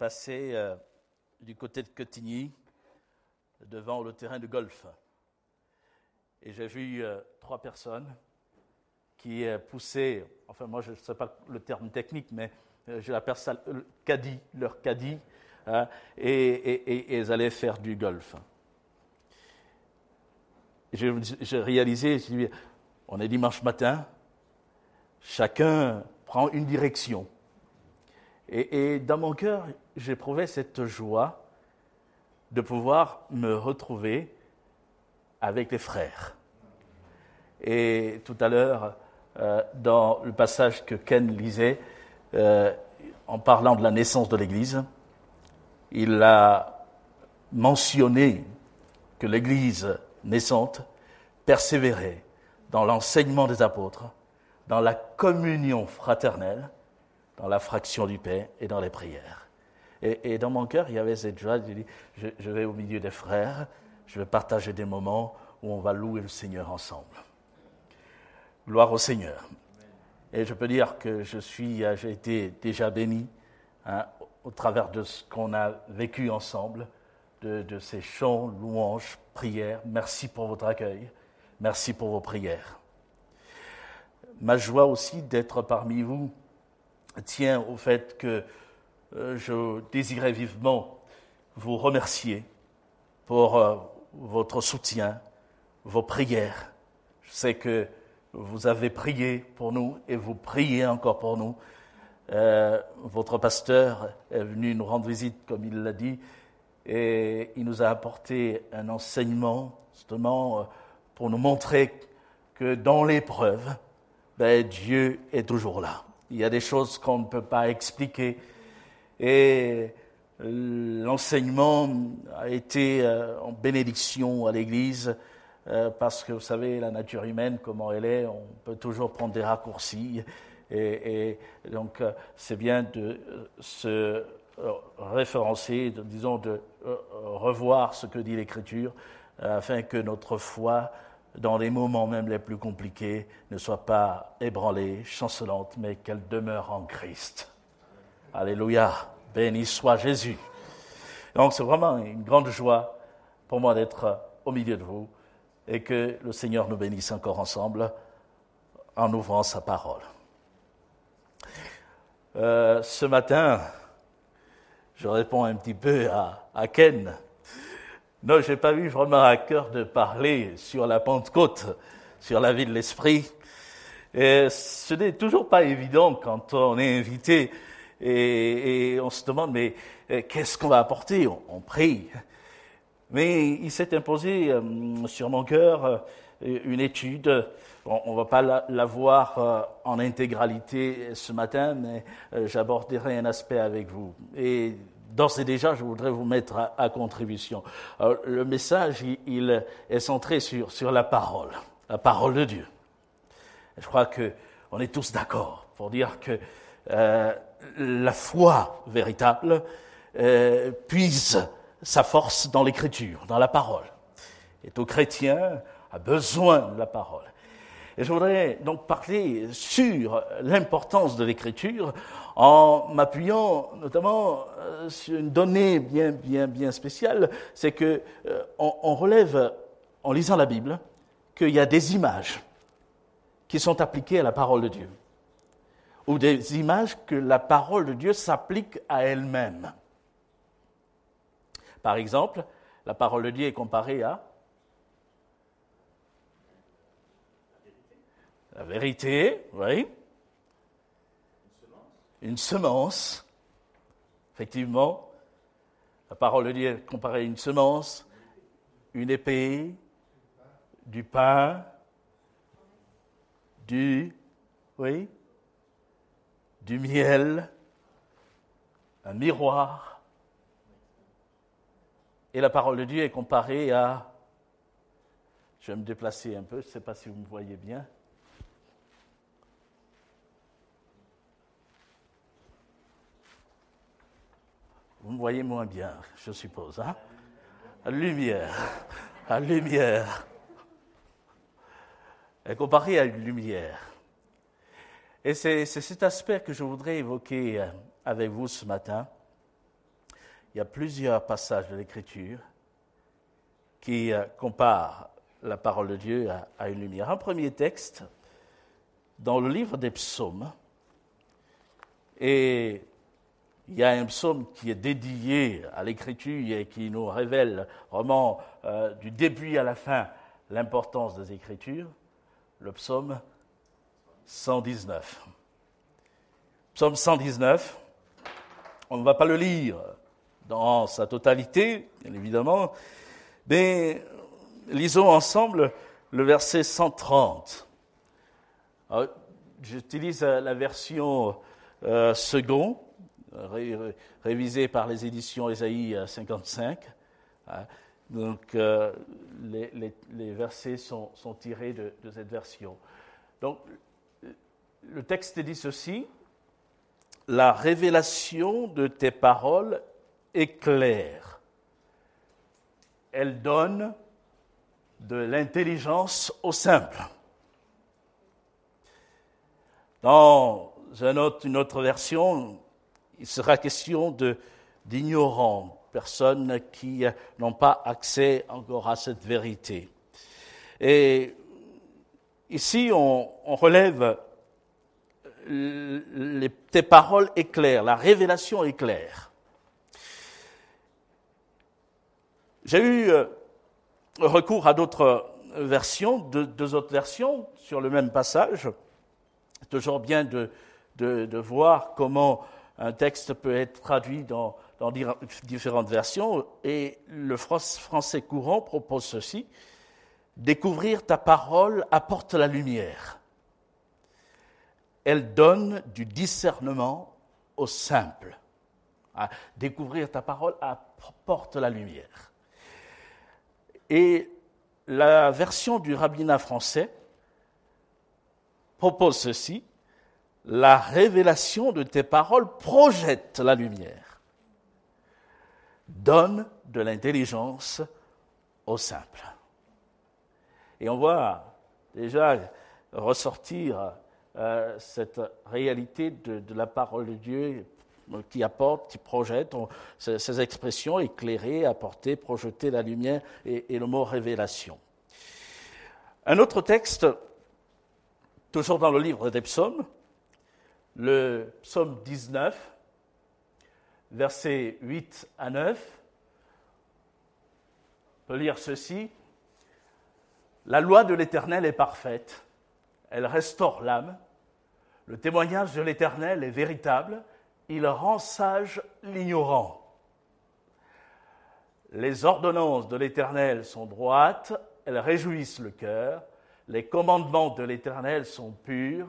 passé du côté de Cotigny, devant le terrain de golf. Et j'ai vu trois personnes qui poussaient, enfin moi je ne sais pas le terme technique, mais je l'appelle ça le caddie, leur caddie, hein, et ils allaient faire du golf. J'ai réalisé, on est dimanche matin, chacun prend une direction. Et dans mon cœur, j'éprouvais cette joie de pouvoir me retrouver avec les frères. Et tout à l'heure, dans le passage que Ken lisait, en parlant de la naissance de l'Église, il a mentionné que l'Église naissante persévérait dans l'enseignement des apôtres, dans la communion fraternelle, dans la fraction du pain et dans les prières. Et dans mon cœur, il y avait cette joie, je vais au milieu des frères, je vais partager des moments où on va louer le Seigneur ensemble. Gloire au Seigneur. Et je peux dire que j'ai été déjà béni au travers de ce qu'on a vécu ensemble, de ces chants, louanges, prières. Merci pour votre accueil, merci pour vos prières. Ma joie aussi d'être parmi vous tient au fait que je désirais vivement vous remercier pour votre soutien, vos prières. Je sais que vous avez prié pour nous et vous priez encore pour nous. Votre pasteur est venu nous rendre visite, comme il l'a dit, et il nous a apporté un enseignement justement pour nous montrer que dans l'épreuve, Dieu est toujours là. Il y a des choses qu'on ne peut pas expliquer. Et l'enseignement a été en bénédiction à l'Église parce que, vous savez, la nature humaine, comment elle est, on peut toujours prendre des raccourcis. Et donc, c'est bien de se référencer, de revoir ce que dit l'Écriture afin que notre foi, dans les moments même les plus compliqués, ne soit pas ébranlée, chancelante, mais qu'elle demeure en Christ. Alléluia, béni soit Jésus. Donc c'est vraiment une grande joie pour moi d'être au milieu de vous et que le Seigneur nous bénisse encore ensemble en ouvrant sa parole. Ce matin, je réponds un petit peu à Ken. Non, je n'ai pas eu vraiment à cœur de parler sur la Pentecôte, sur la vie de l'Esprit. Et ce n'est toujours pas évident quand on est invité et on se demande, mais qu'est-ce qu'on va apporter ? On prie. Mais il s'est imposé sur mon cœur une étude. On ne va pas la voir en intégralité ce matin, mais j'aborderai un aspect avec vous. Et d'ores et déjà, je voudrais vous mettre à contribution. Alors, le message, il est centré sur la parole de Dieu. Je crois qu'on est tous d'accord pour dire que la foi véritable puise sa force dans l'Écriture, dans la parole. Et tout chrétien a besoin de la parole. Et je voudrais donc parler sur l'importance de l'Écriture en m'appuyant notamment sur une donnée bien spéciale, c'est que on relève en lisant la Bible qu'il y a des images qui sont appliquées à la parole de Dieu, ou des images que la parole de Dieu s'applique à elle-même. Par exemple, la parole de Dieu est comparée à la vérité, oui. Une semence. Effectivement, la parole de Dieu est comparée à une semence, une épée, du pain, du miel, un miroir. Et la parole de Dieu est comparée à... Je vais me déplacer un peu, je ne sais pas si vous me voyez bien. Vous me voyez moins bien, je suppose, hein ? La lumière. Elle est comparée à une lumière. Et c'est cet aspect que je voudrais évoquer avec vous ce matin. il y a plusieurs passages de l'Écriture qui comparent la parole de Dieu à une lumière. Un premier texte, dans le livre des Psaumes, et il y a un psaume qui est dédié à l'Écriture et qui nous révèle vraiment du début à la fin l'importance des Écritures, le psaume 119. Psaume 119, on ne va pas le lire dans sa totalité, bien évidemment, mais lisons ensemble le verset 130. Alors, j'utilise la version seconde, révisée par les éditions Esaïe 55. Donc, les versets sont tirés de cette version. Donc, le texte dit ceci: « La révélation de tes paroles est claire. Elle donne de l'intelligence au simple. » Dans une autre version, il sera question d'ignorants, personnes qui n'ont pas accès encore à cette vérité. Et ici, on relève tes paroles éclairent, la révélation éclaire. J'ai eu recours à d'autres versions, deux autres versions sur le même passage. C'est toujours bien de voir comment un texte peut être traduit dans différentes versions. Et le français courant propose ceci: « Découvrir ta parole apporte la lumière. Elle donne du discernement au simple. » Découvrir ta parole apporte la lumière. Et la version du rabbinat français propose ceci: « La révélation de tes paroles projette la lumière, donne de l'intelligence au simple. » Et on voit déjà ressortir cette réalité de la parole de Dieu qui apporte, qui projette, ces expressions « éclairer »,« apporter »,« projeter la lumière » et le mot « révélation ». Un autre texte, toujours dans le livre des psaumes, le psaume 19, versets 8 à 9, on peut lire ceci: « La loi de l'Éternel est parfaite, elle restaure l'âme. Le témoignage de l'Éternel est véritable, il rend sage l'ignorant. Les ordonnances de l'Éternel sont droites, elles réjouissent le cœur. Les commandements de l'Éternel sont purs,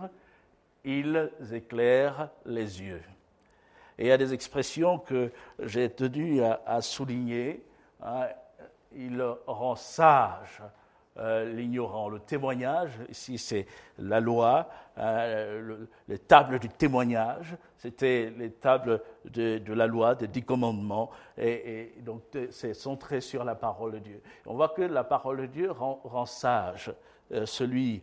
ils éclairent les yeux. » Et il y a des expressions que j'ai tenu à souligner. Il rend sage l'ignorant. Le témoignage, ici c'est la loi, les tables du témoignage, c'était les tables de la loi, des 10 commandements, et donc c'est centré sur la parole de Dieu. On voit que la parole de Dieu rend sage celui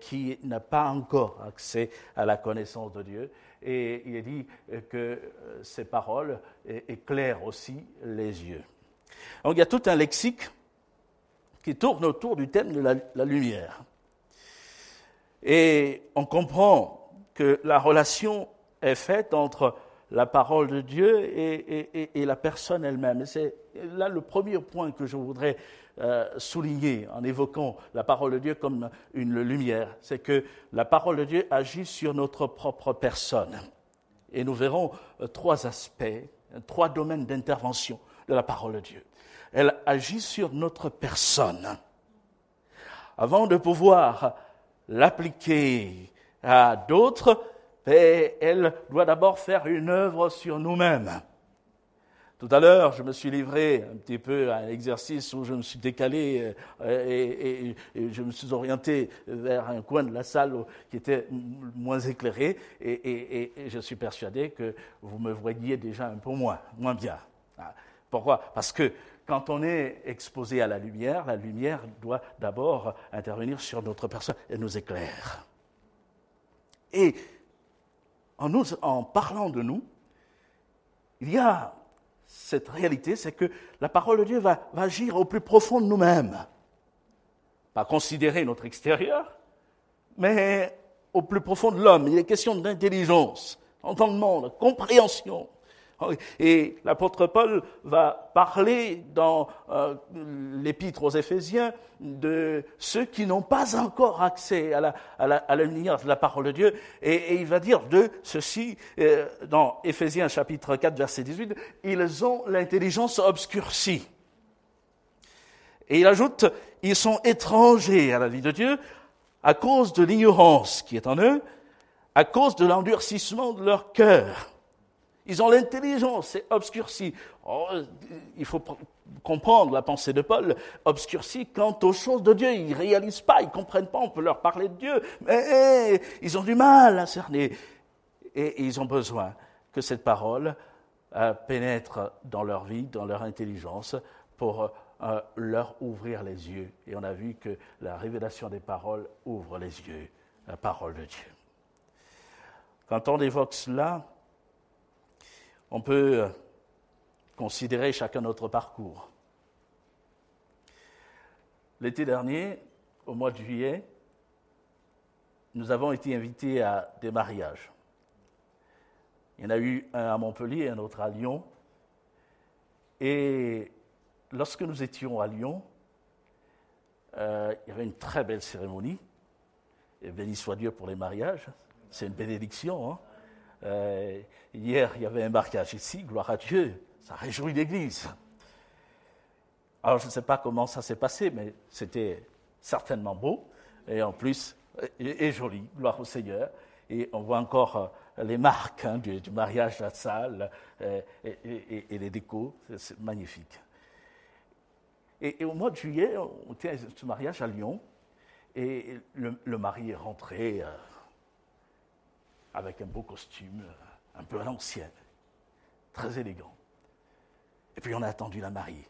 qui n'a pas encore accès à la connaissance de Dieu. Et il est dit que ces paroles éclairent aussi les yeux. Donc il y a tout un lexique qui tourne autour du thème de la lumière. Et on comprend que la relation est faite entre la parole de Dieu et la personne elle-même. Et c'est là le premier point que je voudrais souligner en évoquant la parole de Dieu comme une lumière. C'est que la parole de Dieu agit sur notre propre personne. Et nous verrons 3 aspects, 3 domaines d'intervention de la parole de Dieu. Elle agit sur notre personne. Avant de pouvoir l'appliquer à d'autres, et elle doit d'abord faire une œuvre sur nous-mêmes. Tout à l'heure, je me suis livré un petit peu à un exercice où je me suis décalé et je me suis orienté vers un coin de la salle qui était moins éclairé et je suis persuadé que vous me voyiez déjà un peu moins bien. Pourquoi ? Parce que quand on est exposé à la lumière doit d'abord intervenir sur notre personne et nous éclaire. Et en parlant de nous, il y a cette réalité, c'est que la parole de Dieu va agir au plus profond de nous-mêmes. Pas considérer notre extérieur, mais au plus profond de l'homme. Il est question d'intelligence, d'entendement, de compréhension. Et l'apôtre Paul va parler dans l'épître aux Éphésiens de ceux qui n'ont pas encore accès à la lumière de la parole de Dieu. Et il va dire de ceci dans Éphésiens chapitre 4, verset 18, « Ils ont l'intelligence obscurcie. » Et il ajoute, « Ils sont étrangers à la vie de Dieu à cause de l'ignorance qui est en eux, à cause de l'endurcissement de leur cœur. » Ils ont l'intelligence, c'est obscurci. Oh, il faut comprendre la pensée de Paul, obscurci quant aux choses de Dieu. Ils ne réalisent pas, ils ne comprennent pas, on peut leur parler de Dieu, mais ils ont du mal à cerner. Et ils ont besoin que cette parole pénètre dans leur vie, dans leur intelligence, pour leur ouvrir les yeux. Et on a vu que la révélation des paroles ouvre les yeux, la parole de Dieu. Quand on évoque cela, on peut considérer chacun notre parcours. L'été dernier, au mois de juillet, nous avons été invités à des mariages. Il y en a eu un à Montpellier et un autre à Lyon. Et lorsque nous étions à Lyon, il y avait une très belle cérémonie. Et béni soit Dieu pour les mariages. C'est une bénédiction, hein. Hier, il y avait un mariage ici, gloire à Dieu, ça réjouit l'Église. Alors, je ne sais pas comment ça s'est passé, mais c'était certainement beau, et en plus, et joli, gloire au Seigneur. Et on voit encore les marques hein, du mariage, la salle, et les décos, c'est magnifique. Et au mois de juillet, on était à ce mariage à Lyon, et le mari est rentré... avec un beau costume, un peu à l'ancienne, très élégant. Et puis on a attendu la mariée.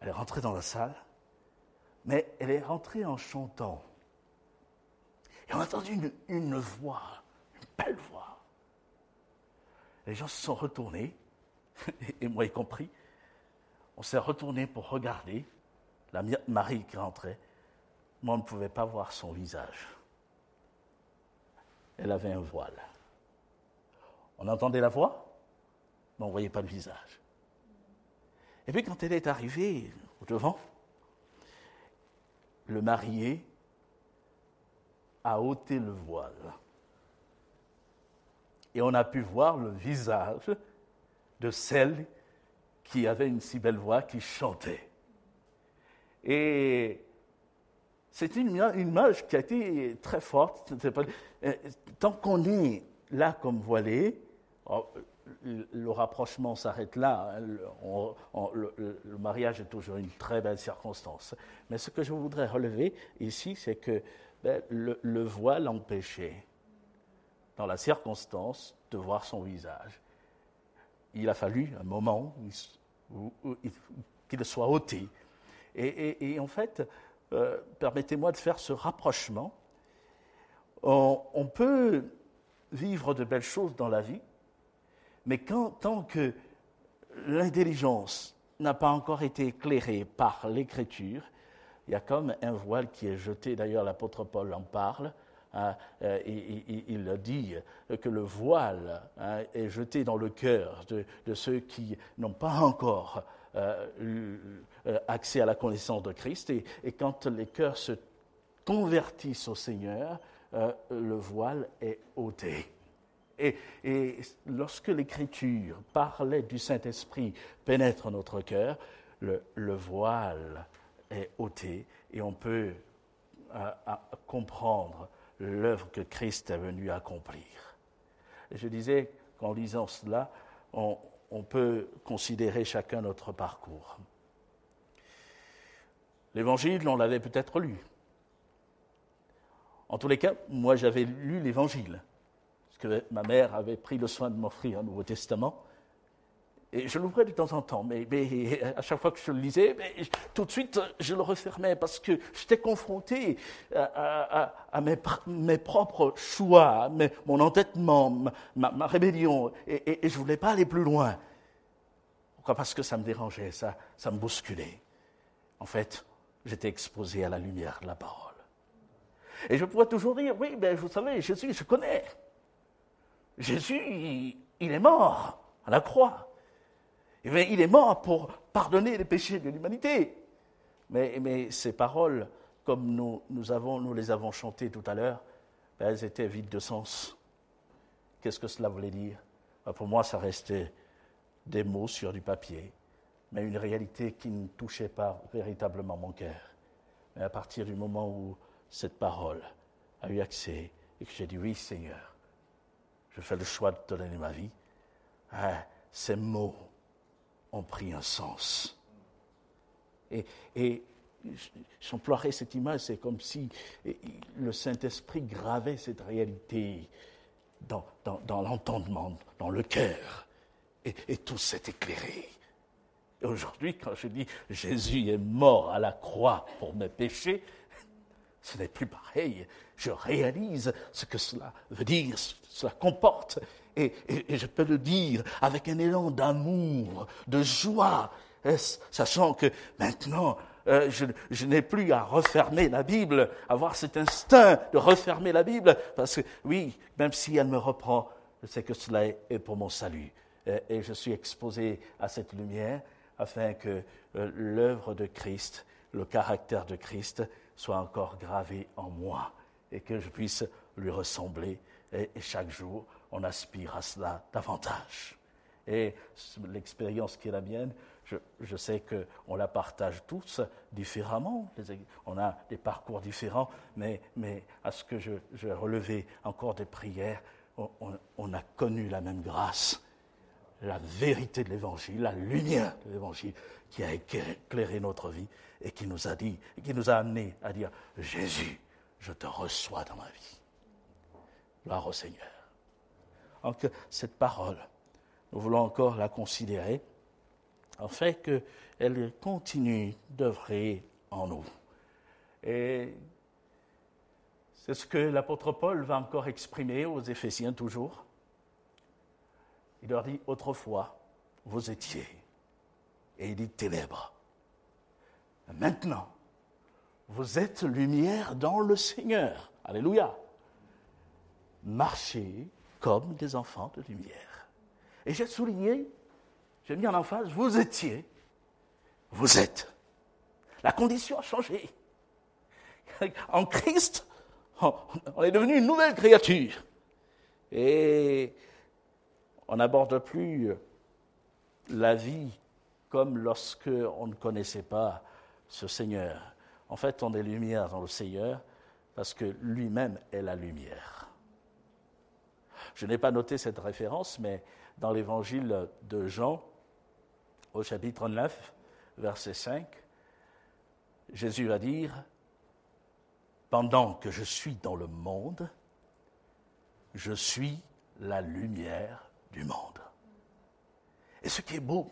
Elle est rentrée dans la salle, mais elle est rentrée en chantant. Et on a entendu une voix, une belle voix. Les gens se sont retournés, et moi y compris. On s'est retournés pour regarder la mariée qui rentrait. Moi, on ne pouvait pas voir son visage. Elle avait un voile. On entendait la voix, mais on ne voyait pas le visage. Et puis quand elle est arrivée au devant, le marié a ôté le voile. Et on a pu voir le visage de celle qui avait une si belle voix, qui chantait. Et... c'est une image qui a été très forte. Tant qu'on est là comme voilé, le rapprochement s'arrête là. Le mariage est toujours une très belle circonstance. Mais ce que je voudrais relever ici, c'est que le voile empêchait, dans la circonstance, de voir son visage. Il a fallu un moment où qu'il soit ôté. Et en fait... permettez-moi de faire ce rapprochement. On peut vivre de belles choses dans la vie, mais tant que l'intelligence n'a pas encore été éclairée par l'Écriture, il y a comme un voile qui est jeté. D'ailleurs, l'apôtre Paul en parle. Hein, il dit que le voile hein, est jeté dans le cœur de ceux qui n'ont pas encore accès à la connaissance de Christ. Et quand les cœurs se convertissent au Seigneur, le voile est ôté. Et lorsque l'Écriture, par l'aide du Saint-Esprit, pénètre notre cœur, le voile est ôté et on peut comprendre l'œuvre que Christ est venu accomplir. Je disais qu'en lisant cela, on peut considérer chacun notre parcours. L'Évangile, on l'avait peut-être lu. En tous les cas, moi, j'avais lu l'Évangile, parce que ma mère avait pris le soin de m'offrir un Nouveau Testament. Et je l'ouvrais de temps en temps, mais à chaque fois que je le lisais, tout de suite, je le refermais parce que j'étais confronté à mes propres choix, mon entêtement, ma rébellion, et je ne voulais pas aller plus loin. Pas parce que ça me dérangeait, ça me bousculait. En fait, j'étais exposé à la lumière de la parole. Et je pouvais toujours dire, oui, ben, vous savez, Jésus, je connais. Jésus, il est mort à la croix. Il est mort pour pardonner les péchés de l'humanité. Mais ces paroles, comme nous les avons chantées tout à l'heure, ben, elles étaient vides de sens. Qu'est-ce que cela voulait dire? Ben, pour moi, ça restait des mots sur du papier, mais une réalité qui ne touchait pas véritablement mon cœur. Mais à partir du moment où cette parole a eu accès et que j'ai dit « Oui, Seigneur, je fais le choix de te donner ma vie », ces mots ont pris un sens. Et j'emploierai cette image, c'est comme si le Saint-Esprit gravait cette réalité dans l'entendement, dans le cœur. Et tout s'est éclairé. Et aujourd'hui, quand je dis « Jésus est mort à la croix pour mes péchés », ce n'est plus pareil. Je réalise ce que cela veut dire, ce que cela comporte. Et je peux le dire avec un élan d'amour, de joie, sachant que maintenant, je n'ai plus à refermer la Bible, avoir cet instinct de refermer la Bible, parce que oui, même si elle me reprend, je sais que cela est pour mon salut. Et je suis exposé à cette lumière afin que l'œuvre de Christ, le caractère de Christ, soit encore gravé en moi et que je puisse lui ressembler. Et chaque jour, on aspire à cela davantage. Et l'expérience qui est la mienne, je sais qu'on la partage tous différemment. On a des parcours différents, mais à ce que je relevais encore des prières, on a connu la même grâce. La vérité de l'Évangile, la lumière de l'Évangile qui a éclairé notre vie et qui nous a dit, qui nous a amené à dire « Jésus, je te reçois dans ma vie. » Gloire au Seigneur. Donc, cette parole, nous voulons encore la considérer, en fait qu'elle continue d'œuvrer en nous. Et c'est ce que l'apôtre Paul va encore exprimer aux Éphésiens toujours. Il leur dit, autrefois, vous étiez, et il dit ténèbres. Maintenant, vous êtes lumière dans le Seigneur. Alléluia. Marchez comme des enfants de lumière. Et j'ai souligné, j'ai mis en emphase, vous étiez, vous êtes. La condition a changé. En Christ, on est devenu une nouvelle créature. Et on n'aborde plus la vie comme lorsque on ne connaissait pas ce Seigneur. En fait, on est lumière dans le Seigneur parce que lui-même est la lumière. Je n'ai pas noté cette référence, mais dans l'évangile de Jean, au chapitre 9, verset 5, Jésus va dire « Pendant que je suis dans le monde, je suis la lumière du monde. » Et ce qui est beau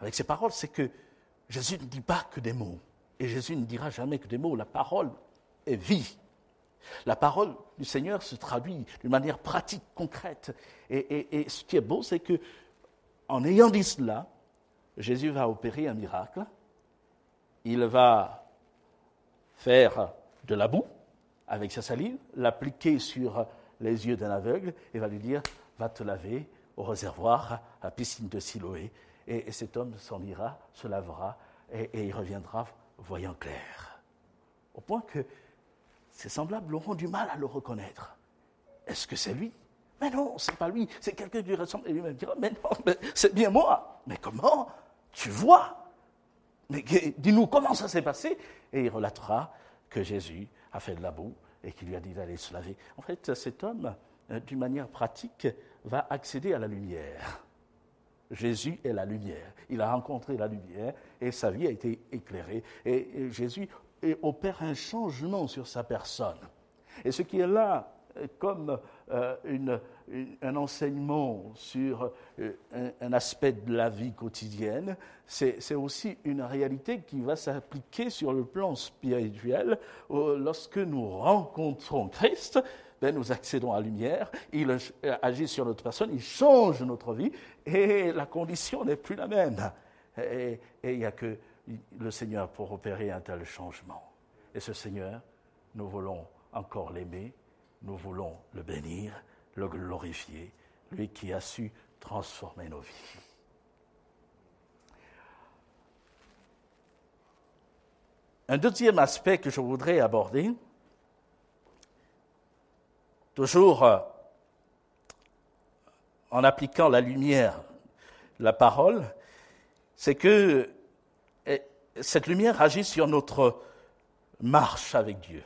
avec ces paroles, c'est que Jésus ne dit pas que des mots. Et Jésus ne dira jamais que des mots. La parole est vie. La parole du Seigneur se traduit d'une manière pratique, concrète. Et ce qui est beau, c'est que en ayant dit cela, Jésus va opérer un miracle. Il va faire de la boue avec sa salive, l'appliquer sur les yeux d'un aveugle et va lui dire « Va te laver au réservoir, à la piscine de Siloé. » Et cet homme s'en ira, se lavera et il reviendra voyant clair. Au point que ses semblables auront du mal à le reconnaître. Est-ce que c'est lui? Mais non, c'est pas lui, c'est quelqu'un qui lui ressemble. Et lui-même dira « Mais non, mais c'est bien moi. »« Mais comment? Tu vois? » ?»« Mais dis-nous comment ça s'est passé ?» Et il relatera que Jésus a fait de la boue et qui lui a dit d'aller se laver. En fait, cet homme, d'une manière pratique, va accéder à la lumière. Jésus est la lumière. Il a rencontré la lumière et sa vie a été éclairée. Et Jésus opère un changement sur sa personne. Et ce qui est là comme un enseignement sur un aspect de la vie quotidienne, c'est aussi une réalité qui va s'appliquer sur le plan spirituel. Lorsque nous rencontrons Christ, ben, nous accédons à la lumière, il agit sur notre personne, il change notre vie et la condition n'est plus la même. Et il n'y a que le Seigneur pour opérer un tel changement. Et ce Seigneur, nous voulons encore l'aimer, nous voulons le bénir, le glorifier, lui qui a su transformer nos vies. Un deuxième aspect que je voudrais aborder, toujours en appliquant la lumière, la parole, c'est que cette lumière agit sur notre marche avec Dieu.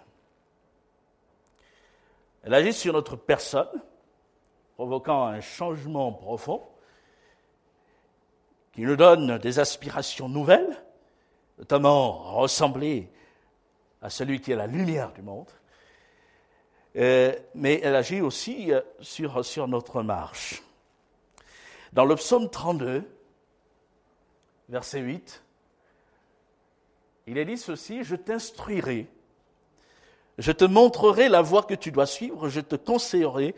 Elle agit sur notre personne, provoquant un changement profond qui nous donne des aspirations nouvelles, notamment ressembler à celui qui est la lumière du monde, mais elle agit aussi sur notre marche. Dans le psaume 32, verset 8, il est dit ceci, « Je t'instruirai, je te montrerai la voie que tu dois suivre, je te conseillerai,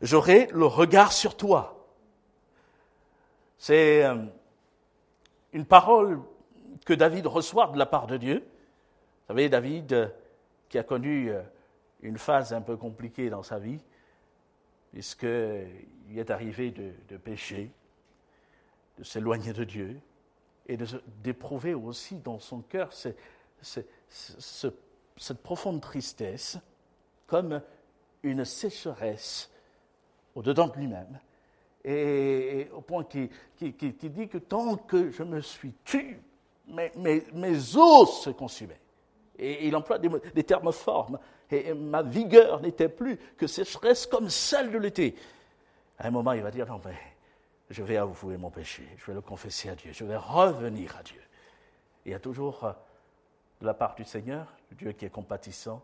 j'aurai le regard sur toi. » C'est une parole que David reçoit de la part de Dieu. Vous savez, David, qui a connu une phase un peu compliquée dans sa vie, puisqu'il est arrivé de pécher, de s'éloigner de Dieu, et d'éprouver aussi dans son cœur cette profonde tristesse, comme une sécheresse au-dedans de lui-même, et au point qu'il dit que tant que je me suis tu, mes os se consumaient. Et il emploie des termes forts. Et ma vigueur n'était plus que sécheresse comme celle de l'été. À un moment, il va dire, non, mais je vais avouer mon péché, je vais le confesser à Dieu, je vais revenir à Dieu. Il y a toujours, de la part du Seigneur, Dieu qui est compatissant,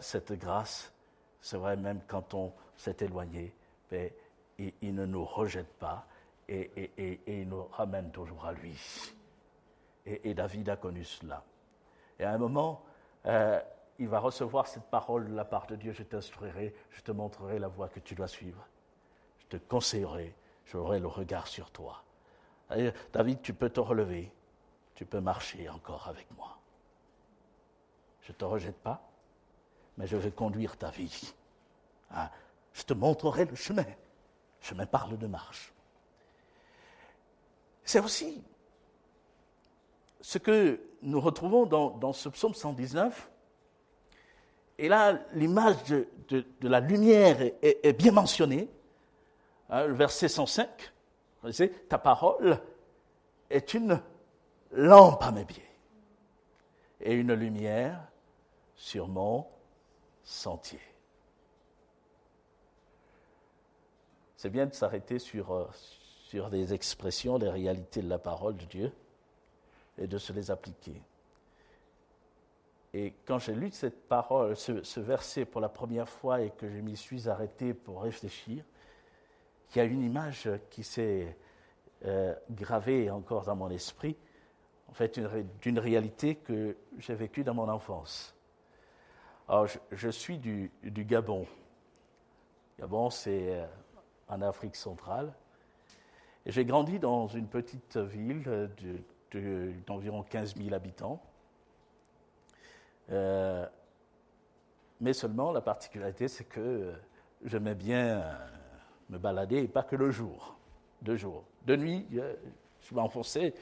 cette grâce. C'est vrai, même quand on s'est éloigné, mais il ne nous rejette pas et il nous ramène toujours à lui. Et David a connu cela. Et à un moment, il va recevoir cette parole de la part de Dieu, « Je t'instruirai, je te montrerai la voie que tu dois suivre. Je te conseillerai, j'aurai le regard sur toi. » David, tu peux te relever, tu peux marcher encore avec moi. Je ne te rejette pas, mais je vais conduire ta vie. Hein? Je te montrerai le chemin. Le chemin parle de marche. C'est aussi ce que nous retrouvons dans ce psaume 119, et là, l'image de la lumière est bien mentionnée. Hein, le verset 105, « Ta parole est une lampe à mes pieds et une lumière sur mon sentier. » C'est bien de s'arrêter sur des expressions, des réalités de la parole de Dieu, et de se les appliquer. Et quand j'ai lu cette parole, ce verset pour la première fois et que je m'y suis arrêté pour réfléchir, il y a une image qui s'est gravée encore dans mon esprit, en fait d'une réalité que j'ai vécue dans mon enfance. Alors je suis du Gabon. Gabon, c'est en Afrique centrale. Et j'ai grandi dans une petite ville d'environ 15 000 habitants. Mais seulement, la particularité, c'est que j'aimais bien me balader, et pas que le jour, 2 jours. De nuit, je m'enfonçais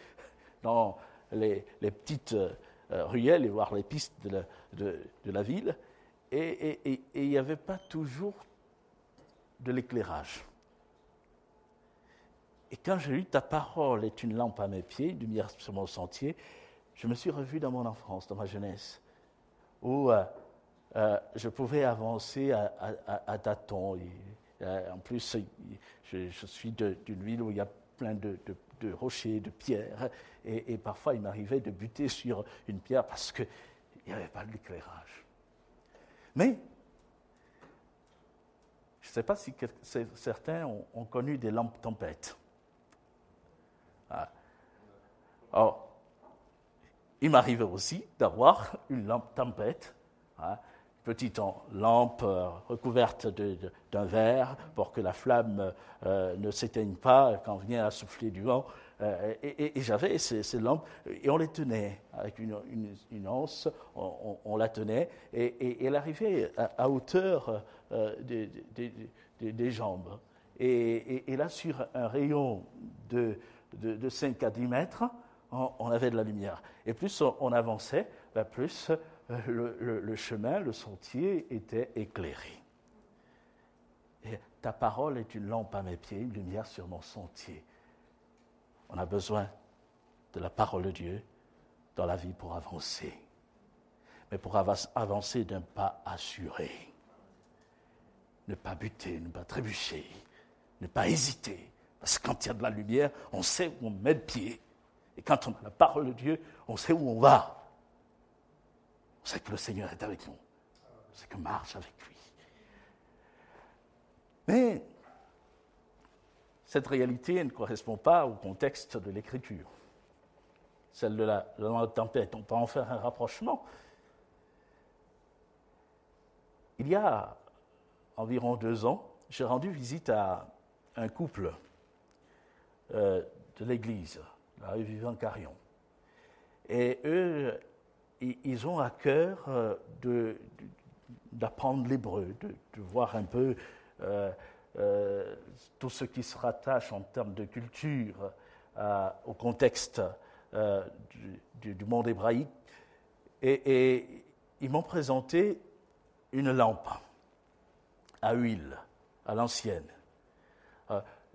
dans les petites ruelles et voir les pistes de la ville. Et il n'y avait pas toujours de l'éclairage. Et quand j'ai lu « Ta parole est une lampe à mes pieds, une lumière sur mon sentier », je me suis revu dans mon enfance, dans ma jeunesse, où je pouvais avancer à tâtons. En plus, je suis d'une ville où il y a plein de rochers, de pierres, et parfois il m'arrivait de buter sur une pierre parce qu'il n'y avait pas d'éclairage. Mais je ne sais pas si certains ont connu des lampes tempêtes. Alors, il m'arrivait aussi d'avoir une lampe tempête, hein, petite lampe recouverte d'un verre pour que la flamme ne s'éteigne pas quand vient à souffler du vent. Et j'avais ces lampes et on les tenait avec une anse, on la tenait et elle arrivait à hauteur des jambes. Et là, sur un rayon de 5 à 10 mètres, on avait de la lumière. Et plus on avançait, plus le chemin, le sentier était éclairé. Et ta parole est une lampe à mes pieds, une lumière sur mon sentier. On a besoin de la parole de Dieu dans la vie pour avancer. Mais pour avancer d'un pas assuré. Ne pas buter, ne pas trébucher, ne pas hésiter. Parce que quand il y a de la lumière, on sait où on met le pied. Et quand on a la parole de Dieu, on sait où on va. On sait que le Seigneur est avec nous. On sait qu'on marche avec lui. Mais cette réalité ne correspond pas au contexte de l'Écriture. Celle de la tempête, on peut en faire un rapprochement. Il y a environ 2 ans, j'ai rendu visite à un couple de l'église, là, ils vivent en Carillon. Et eux, ils ont à cœur d'apprendre l'hébreu, de voir un peu tout ce qui se rattache en termes de culture au contexte du monde hébraïque. Et ils m'ont présenté une lampe à huile, à l'ancienne.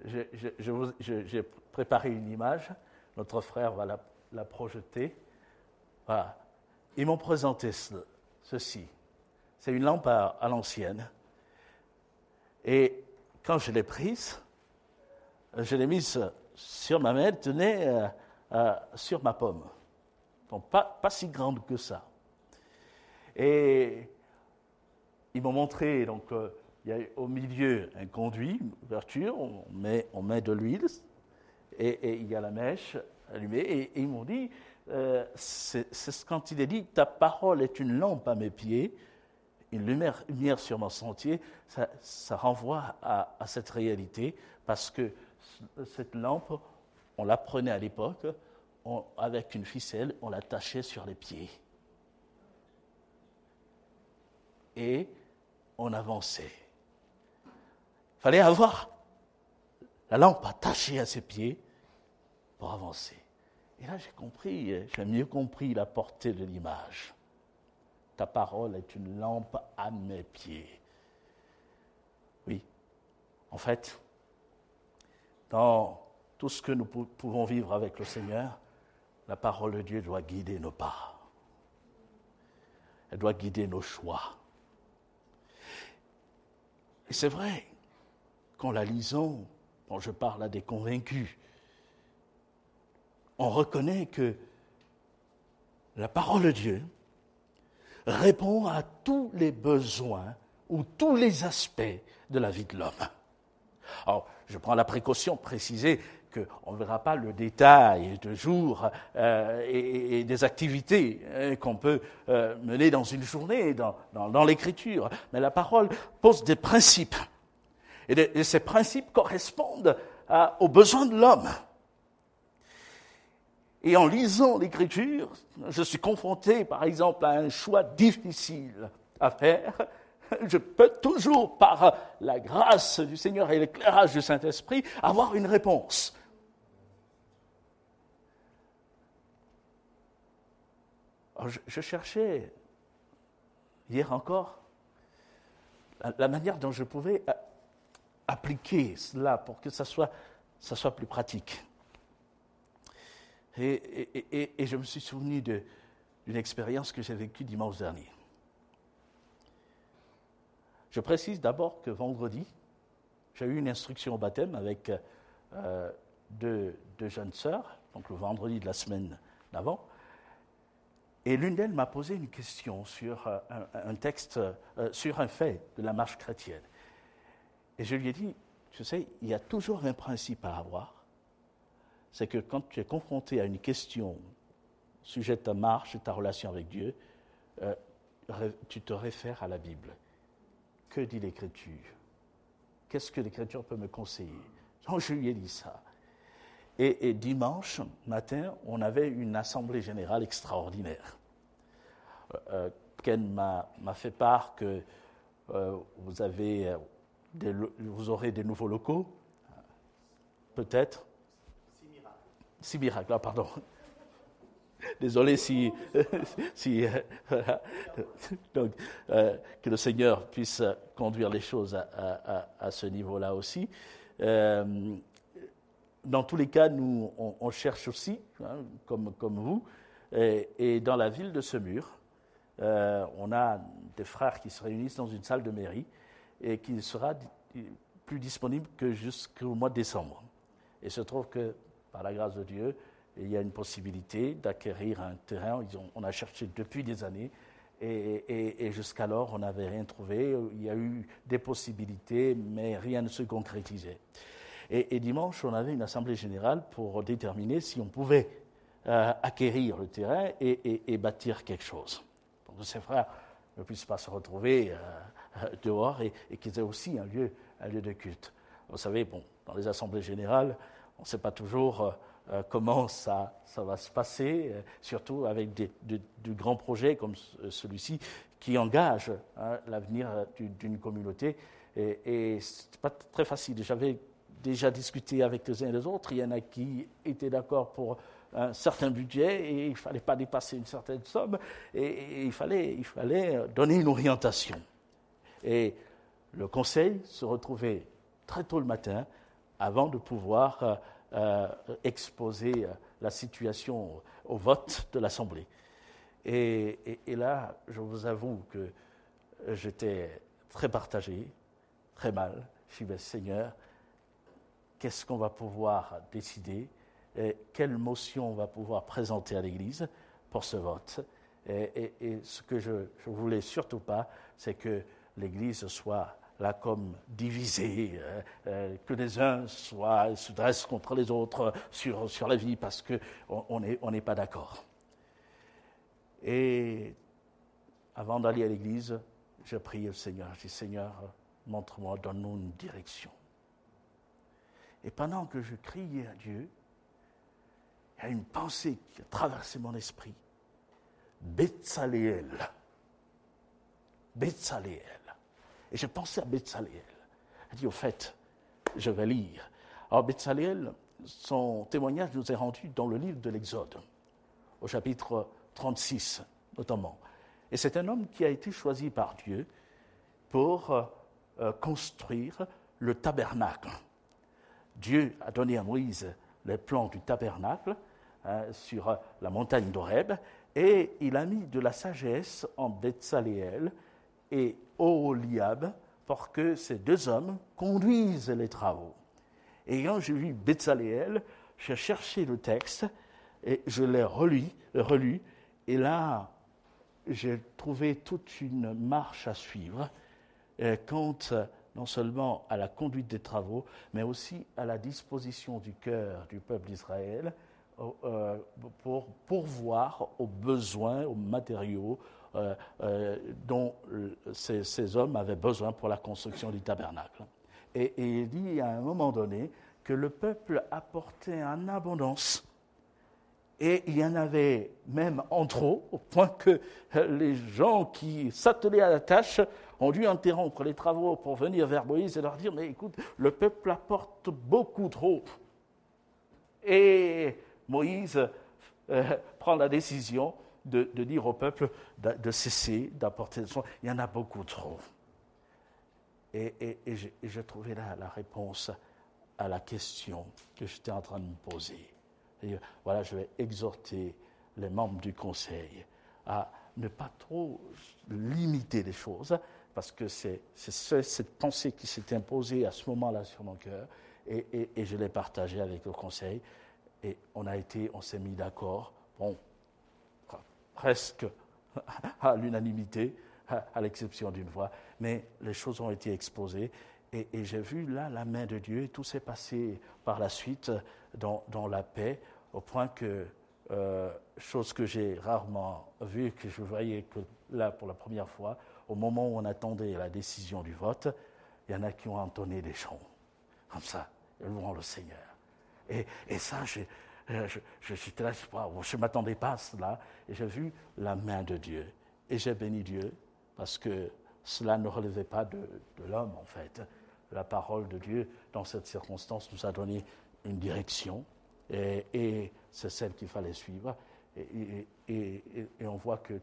J'ai préparé une image, notre frère va la projeter. Voilà. Ils m'ont présenté ceci. C'est une lampe à l'ancienne. Et quand je l'ai prise, je l'ai mise sur ma main, tenez, sur ma pomme. Donc pas si grande que ça. Et ils m'ont montré, donc, il y a au milieu un conduit, une ouverture, on met de l'huile et il y a la mèche allumée. Et ils m'ont dit, c'est quand il est dit, ta parole est une lampe à mes pieds, une lumière sur mon sentier, ça renvoie à cette réalité parce que cette lampe, on la prenait à l'époque, avec une ficelle, on l'attachait sur les pieds. Et on avançait. Il fallait avoir la lampe attachée à ses pieds pour avancer. Et là, j'ai mieux compris la portée de l'image. Ta parole est une lampe à mes pieds. Oui, en fait, dans tout ce que nous pouvons vivre avec le Seigneur, la parole de Dieu doit guider nos pas. Elle doit guider nos choix. Et c'est vrai qu'en la lisant, quand je parle à des convaincus, on reconnaît que la parole de Dieu répond à tous les besoins ou tous les aspects de la vie de l'homme. Alors, je prends la précaution de préciser qu'on ne verra pas le détail de jours et des activités qu'on peut mener dans une journée, dans l'Écriture. Mais la parole pose des principes. Et ces principes correspondent aux besoins de l'homme. Et en lisant l'Écriture, je suis confronté, par exemple, à un choix difficile à faire. Je peux toujours, par la grâce du Seigneur et l'éclairage du Saint-Esprit, avoir une réponse. Alors je cherchais, hier encore, la manière dont je pouvais appliquer cela pour que ça soit plus pratique. Et je me suis souvenu d'une expérience que j'ai vécue dimanche dernier. Je précise d'abord que vendredi, j'ai eu une instruction au baptême avec deux jeunes sœurs, donc le vendredi de la semaine d'avant, et l'une d'elles m'a posé une question sur un texte, sur un fait de la marche chrétienne. Et je lui ai dit, tu sais, il y a toujours un principe à avoir, c'est que quand tu es confronté à une question sujet de ta marche, de ta relation avec Dieu, tu te réfères à la Bible. Que dit l'Écriture ? Qu'est-ce que l'Écriture peut me conseiller ? Je lui ai dit ça. Et dimanche matin, on avait une assemblée générale extraordinaire. Ken m'a fait part que vous aurez des nouveaux locaux, peut-être. 6 miracles, pardon. Désolé si donc, que le Seigneur puisse conduire les choses à ce niveau-là aussi. Dans tous les cas, nous, on cherche aussi, hein, comme vous, et dans la ville de Semur, on a des frères qui se réunissent dans une salle de mairie et qui sera plus disponible que jusqu'au mois de décembre. Et se trouve que, par la grâce de Dieu, il y a une possibilité d'acquérir un terrain. On a cherché depuis des années et jusqu'alors, on n'avait rien trouvé. Il y a eu des possibilités, mais rien ne se concrétisait. Et dimanche, on avait une assemblée générale pour déterminer si on pouvait acquérir le terrain et bâtir quelque chose. Pour que ces frères ne puissent pas se retrouver dehors et qu'ils aient aussi un lieu de culte. Vous savez, dans les assemblées générales, on ne sait pas toujours comment ça va se passer, surtout avec de grands projets comme celui-ci qui engagent l'avenir d'une communauté. Et ce n'est pas très facile. J'avais déjà discuté avec les uns et les autres, il y en a qui étaient d'accord pour un certain budget et il ne fallait pas dépasser une certaine somme et il fallait donner une orientation. Et le conseil se retrouvait très tôt le matin avant de pouvoir exposer la situation au vote de l'Assemblée. Et là, je vous avoue que j'étais très partagé, très mal. Je suis dit, Seigneur, qu'est-ce qu'on va pouvoir décider et quelle motion on va pouvoir présenter à l'Église pour ce vote. Et ce que je ne voulais surtout pas, c'est que l'Église soit là comme divisée, que les uns se dressent contre les autres sur la vie parce qu'on n'est pas d'accord. Et avant d'aller à l'Église, je priais le Seigneur. Je dis, Seigneur, montre-moi, donne-nous une direction. Et pendant que je criais à Dieu, il y a une pensée qui a traversé mon esprit. Betsaleel. Et je pensais à Betsaleel. Je dis, au fait, je vais lire. Alors, Betsaleel, son témoignage nous est rendu dans le livre de l'Exode, au chapitre 36, notamment. Et c'est un homme qui a été choisi par Dieu pour construire le tabernacle. Dieu a donné à Moïse les plans du tabernacle sur la montagne d'Horeb et il a mis de la sagesse en Betsaleel et Oliab pour que ces deux hommes conduisent les travaux. Et quand j'ai vu Betsaleel, j'ai cherché le texte et je l'ai relu et là, j'ai trouvé toute une marche à suivre quant non seulement à la conduite des travaux, mais aussi à la disposition du cœur du peuple d'Israël pour pourvoir aux besoins, aux matériaux dont ces hommes avaient besoin pour la construction du tabernacle. Et il dit à un moment donné que le peuple apportait en abondance et il y en avait même en trop, au point que les gens qui s'attelaient à la tâche ont dû interrompre les travaux pour venir vers Moïse et leur dire « Mais écoute, le peuple apporte beaucoup trop. » Et Moïse prend la décision de dire au peuple de cesser d'apporter. Il y en a beaucoup trop. Et je trouvais là la réponse à la question que j'étais en train de me poser. Et voilà, je vais exhorter les membres du conseil à ne pas trop limiter les choses, parce que c'est cette pensée qui s'est imposée à ce moment-là sur mon cœur, et je l'ai partagée avec le conseil, et on s'est mis d'accord, presque à l'unanimité, à l'exception d'une voix, mais les choses ont été exposées, et j'ai vu là la main de Dieu, et tout s'est passé par la suite dans la paix, au point que chose que j'ai rarement vue, que je voyais que là pour la première fois, au moment où on attendait la décision du vote, il y en a qui ont entonné des chants, comme ça, louant le Seigneur. Et ça, je suis très surpris, je ne m'attendais pas à cela, et j'ai vu la main de Dieu. Et j'ai béni Dieu, parce que cela ne relevait pas de l'homme, en fait. La parole de Dieu, dans cette circonstance, nous a donné une direction, et c'est celle qu'il fallait suivre. Et on voit que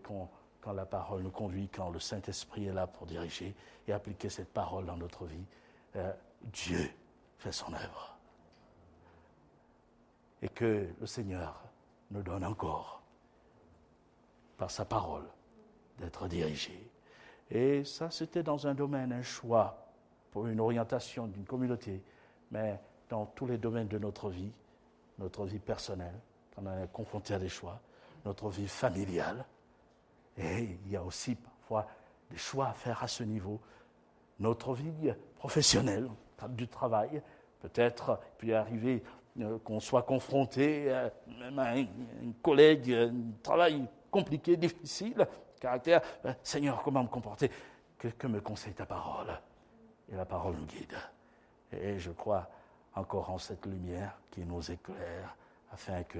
quand la parole nous conduit, quand le Saint-Esprit est là pour diriger et appliquer cette parole dans notre vie, Dieu fait son œuvre. Et que le Seigneur nous donne encore, par sa parole, d'être dirigés. Et ça, c'était dans un domaine, un choix, pour une orientation d'une communauté, mais dans tous les domaines de notre vie personnelle, quand on est confronté à des choix, notre vie familiale, et il y a aussi parfois des choix à faire à ce niveau. Notre vie professionnelle, du travail, peut-être puis arriver qu'on soit confronté même à un collègue, un travail compliqué, difficile, caractère, Seigneur, comment me comporter ? Que me conseille ta parole ? Et la parole nous guide. Et je crois encore en cette lumière qui nous éclaire, afin que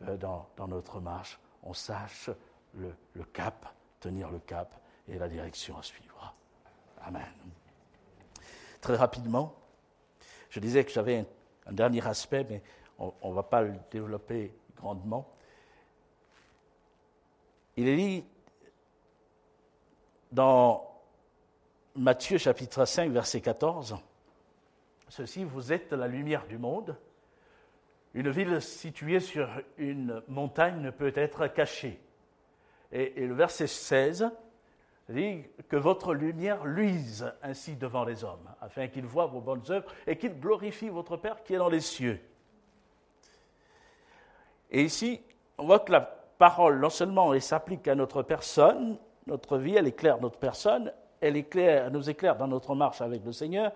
dans notre marche, on sache le cap, tenir le cap et la direction à suivre. Amen. Très rapidement, je disais que j'avais un dernier aspect, mais on ne va pas le développer grandement. Il est dit dans Matthieu chapitre 5, verset 14, « Ceci, vous êtes la lumière du monde. Une ville située sur une montagne ne peut être cachée. » Et le verset 16 dit que votre lumière luise ainsi devant les hommes, afin qu'ils voient vos bonnes œuvres et qu'ils glorifient votre Père qui est dans les cieux. Et ici, on voit que la parole, non seulement elle s'applique à notre personne, notre vie, elle éclaire notre personne, elle nous éclaire dans notre marche avec le Seigneur,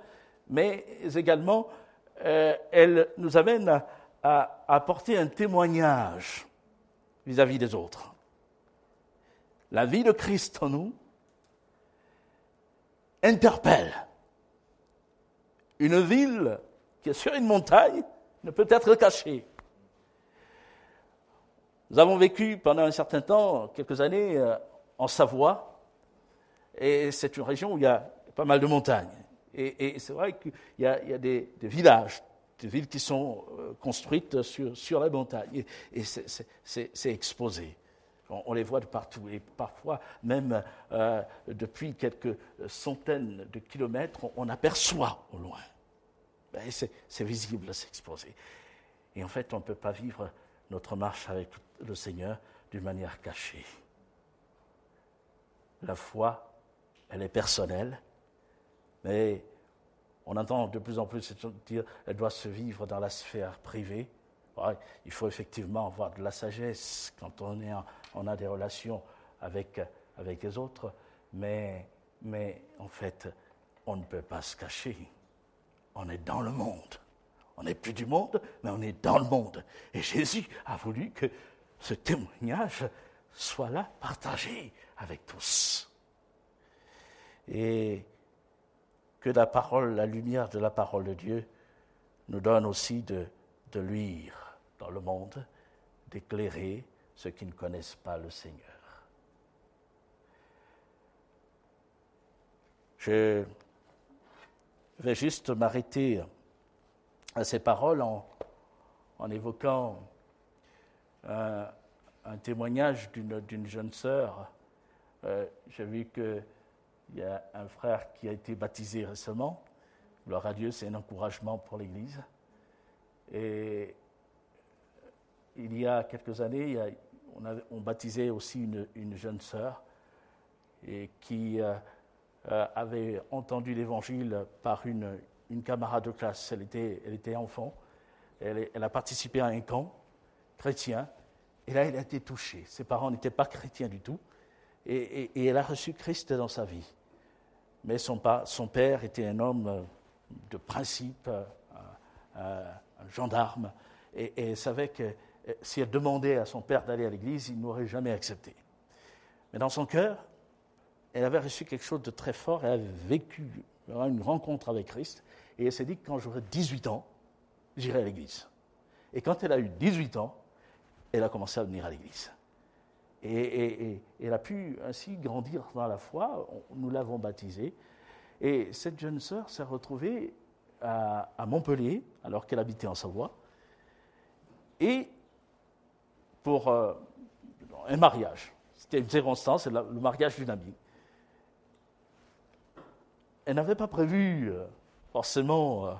mais également, elle nous amène à apporter un témoignage vis-à-vis des autres. La vie de Christ en nous interpelle. Une ville qui est sur une montagne ne peut être cachée. Nous avons vécu pendant un certain temps, quelques années, en Savoie, et c'est une région où il y a pas mal de montagnes. Et c'est vrai qu'il y a des villages, des villes qui sont construites sur la montagne, et c'est exposé. On les voit de partout, et parfois, même depuis quelques centaines de kilomètres, on aperçoit au loin. Ben, c'est visible, c'est exposé. Et en fait, on ne peut pas vivre notre marche avec le Seigneur d'une manière cachée. La foi, elle est personnelle, mais on entend de plus en plus dire qu'elle doit se vivre dans la sphère privée. Il faut effectivement avoir de la sagesse quand on a des relations avec les autres, mais en fait, on ne peut pas se cacher. On est dans le monde. On n'est plus du monde, mais on est dans le monde. Et Jésus a voulu que ce témoignage soit là, partagé avec tous. Et que la lumière de la parole de Dieu nous donne aussi de luire dans le monde, d'éclairer ceux qui ne connaissent pas le Seigneur. Je vais juste m'arrêter à ces paroles en évoquant un témoignage d'une jeune sœur. J'ai vu qu'il y a un frère qui a été baptisé récemment. Gloire à Dieu, c'est un encouragement pour l'Église. Et il y a quelques années, on baptisait aussi une jeune sœur et qui avait entendu l'Évangile par une camarade de classe. Elle était enfant, elle a participé à un camp chrétien et là, elle a été touchée. Ses parents n'étaient pas chrétiens du tout et elle a reçu Christ dans sa vie. Mais son père était un homme de principe, un gendarme, et elle savait que si elle demandait à son père d'aller à l'église, il n'aurait jamais accepté. Mais dans son cœur, elle avait reçu quelque chose de très fort, elle avait vécu une rencontre avec Christ, et elle s'est dit que quand j'aurai 18 ans, j'irai à l'église. Et quand elle a eu 18 ans, elle a commencé à venir à l'église. Et elle a pu ainsi grandir dans la foi, nous l'avons baptisée. Et cette jeune sœur s'est retrouvée à Montpellier, alors qu'elle habitait en Savoie, et pour un mariage. C'était une circonstance, le mariage d'une amie. Elle n'avait pas prévu forcément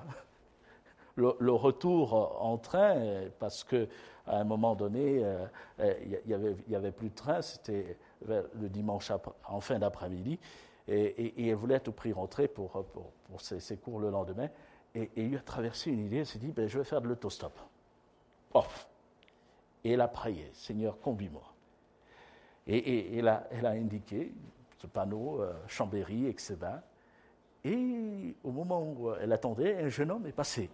le retour en train, parce qu'à un moment donné, il n'y avait plus de train, c'était le dimanche en fin d'après-midi, et elle voulait à tout prix rentrer pour ses cours le lendemain, et lui a traversé une idée, elle s'est dit, ben, je vais faire de l'autostop. Et elle a prié, Seigneur, conduis-moi. Et elle a indiqué ce panneau, Chambéry, Exode. Et au moment où elle attendait, un jeune homme est passé.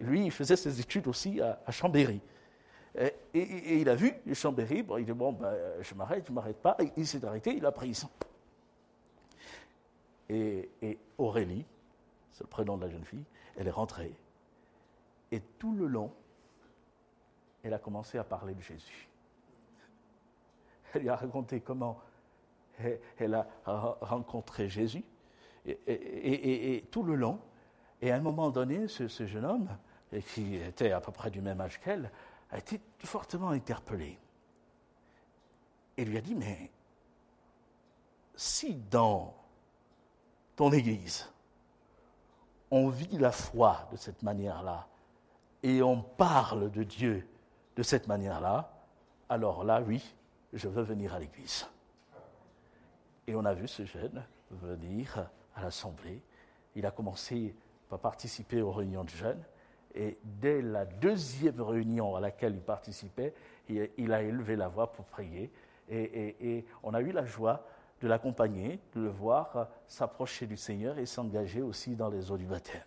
Lui, il faisait ses études aussi à Chambéry. Et il a vu Chambéry, bon, il dit, bon, ben, je m'arrête pas. Et il s'est arrêté, il a pris. Et Aurélie, c'est le prénom de la jeune fille, elle est rentrée. Et tout le long, elle a commencé à parler de Jésus. Elle lui a raconté comment elle a rencontré Jésus. Et tout le long, et à un moment donné, ce jeune homme, qui était à peu près du même âge qu'elle, a été fortement interpellé. Et lui a dit, mais si dans ton église, on vit la foi de cette manière-là, et on parle de Dieu de cette manière-là, alors là, oui, je veux venir à l'église. Et on a vu ce jeune venir à l'assemblée. Il a commencé par participer aux réunions de jeunes. Et dès la deuxième réunion à laquelle il participait, il a élevé la voix pour prier. Et on a eu la joie de l'accompagner, de le voir s'approcher du Seigneur et s'engager aussi dans les eaux du baptême.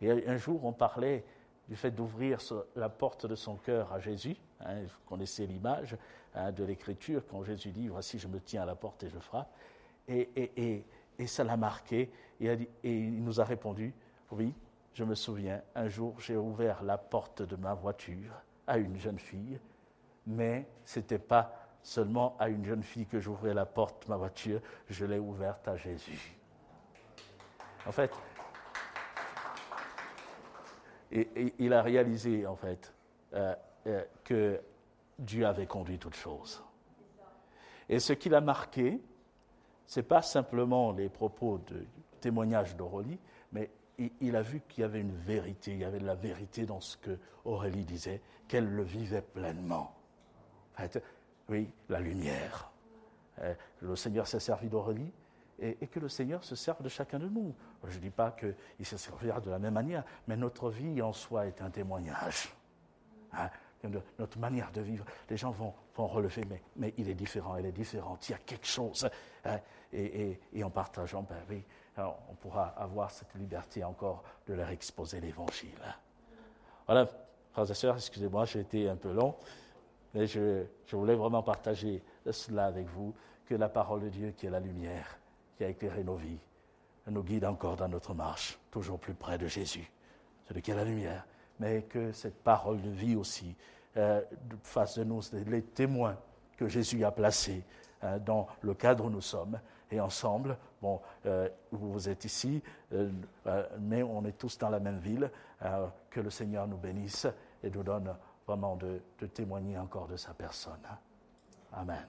Et un jour, on parlait du fait d'ouvrir la porte de son cœur à Jésus. Vous connaissez l'image de l'Écriture, quand Jésus dit « Voici, je me tiens à la porte et je frappe ». Et ça l'a marqué, et il nous a répondu « Oui, je me souviens, un jour j'ai ouvert la porte de ma voiture à une jeune fille, mais ce n'était pas seulement à une jeune fille que j'ouvrais la porte de ma voiture, je l'ai ouverte à Jésus. » En fait, et il a réalisé en fait que Dieu avait conduit toutes choses. Et ce qui l'a marqué, ce n'est pas simplement les propos de témoignage d'Aurélie, mais il a vu qu'il y avait une vérité, il y avait de la vérité dans ce que Aurélie disait, qu'elle le vivait pleinement. En fait, oui, la lumière. Le Seigneur s'est servi d'Aurélie et que le Seigneur se serve de chacun de nous. Je ne dis pas qu'il se servira de la même manière, mais notre vie en soi est un témoignage. Hein? Notre manière de vivre, les gens vont relever, mais il est différent, elle est différente, il y a quelque chose. Hein? Et en partageant, ben oui, on pourra avoir cette liberté encore de leur exposer l'Évangile. Voilà, frères et sœurs, excusez-moi, j'ai été un peu long, mais je voulais vraiment partager cela avec vous, que la parole de Dieu qui est la lumière, qui a éclairé nos vies, nous guide encore dans notre marche, toujours plus près de Jésus, celui qui est la lumière, mais que cette parole de vie aussi fasse de nous les témoins que Jésus a placés dans le cadre où nous sommes. Et ensemble, vous êtes ici, mais on est tous dans la même ville, que le Seigneur nous bénisse et nous donne vraiment de témoigner encore de sa personne. Amen.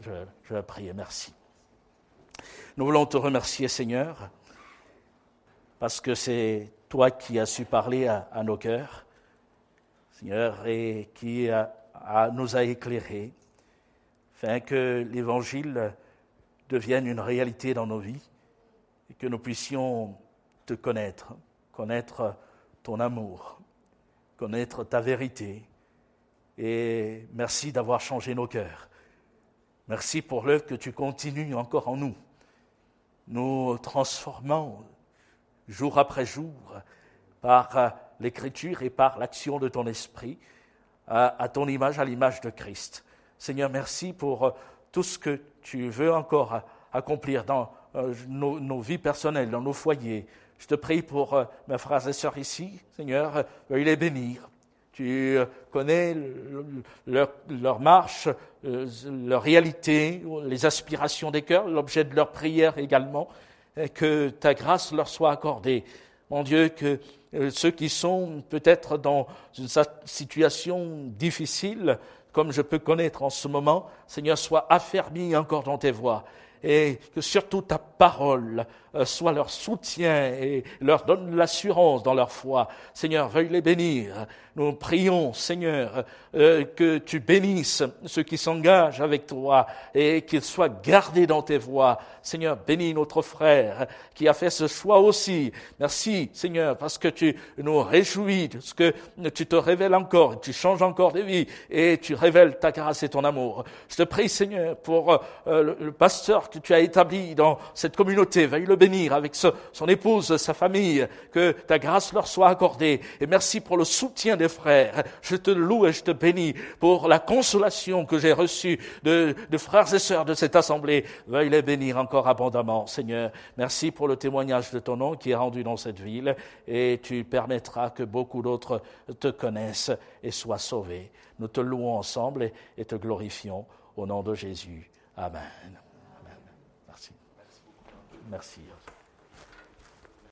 Je vais prier, merci. Nous voulons te remercier, Seigneur, parce que c'est toi qui as su parler à nos cœurs, Seigneur, et qui nous a éclairés, afin que l'Évangile devienne une réalité dans nos vies et que nous puissions te connaître, connaître ton amour, connaître ta vérité. Et merci d'avoir changé nos cœurs. Merci pour l'œuvre que tu continues encore en nous, nous transformant jour après jour par l'Écriture et par l'action de ton esprit, à ton image, à l'image de Christ. Seigneur, merci pour tout ce que tu veux encore accomplir dans nos vies personnelles, dans nos foyers. Je te prie pour mes frères et sœurs ici, Seigneur, veuille les bénir. Tu connais leur marche, leur réalité, les aspirations des cœurs, l'objet de leur prière également. Et que ta grâce leur soit accordée. Mon Dieu, que ceux qui sont peut-être dans une situation difficile, comme je peux connaître en ce moment, Seigneur, soient affermis encore dans tes voies. Et que surtout ta parole soit leur soutien et leur donne l'assurance dans leur foi. Seigneur, veuille les bénir. Nous prions, Seigneur, que tu bénisses ceux qui s'engagent avec toi et qu'ils soient gardés dans tes voies. Seigneur, bénis notre frère qui a fait ce choix aussi. Merci, Seigneur, parce que tu nous réjouis de ce que tu te révèles encore, tu changes encore des vies et tu révèles ta grâce et ton amour. Je te prie, Seigneur, pour le pasteur que tu as établi dans cette communauté, veuille le bénir avec son épouse, sa famille, que ta grâce leur soit accordée. Et merci pour le soutien des frères. Je te loue et je te bénis pour la consolation que j'ai reçue de frères et sœurs de cette assemblée. Veuille les bénir encore abondamment, Seigneur. Merci pour le témoignage de ton nom qui est rendu dans cette ville et tu permettras que beaucoup d'autres te connaissent et soient sauvés. Nous te louons ensemble et te glorifions au nom de Jésus. Amen. Merci.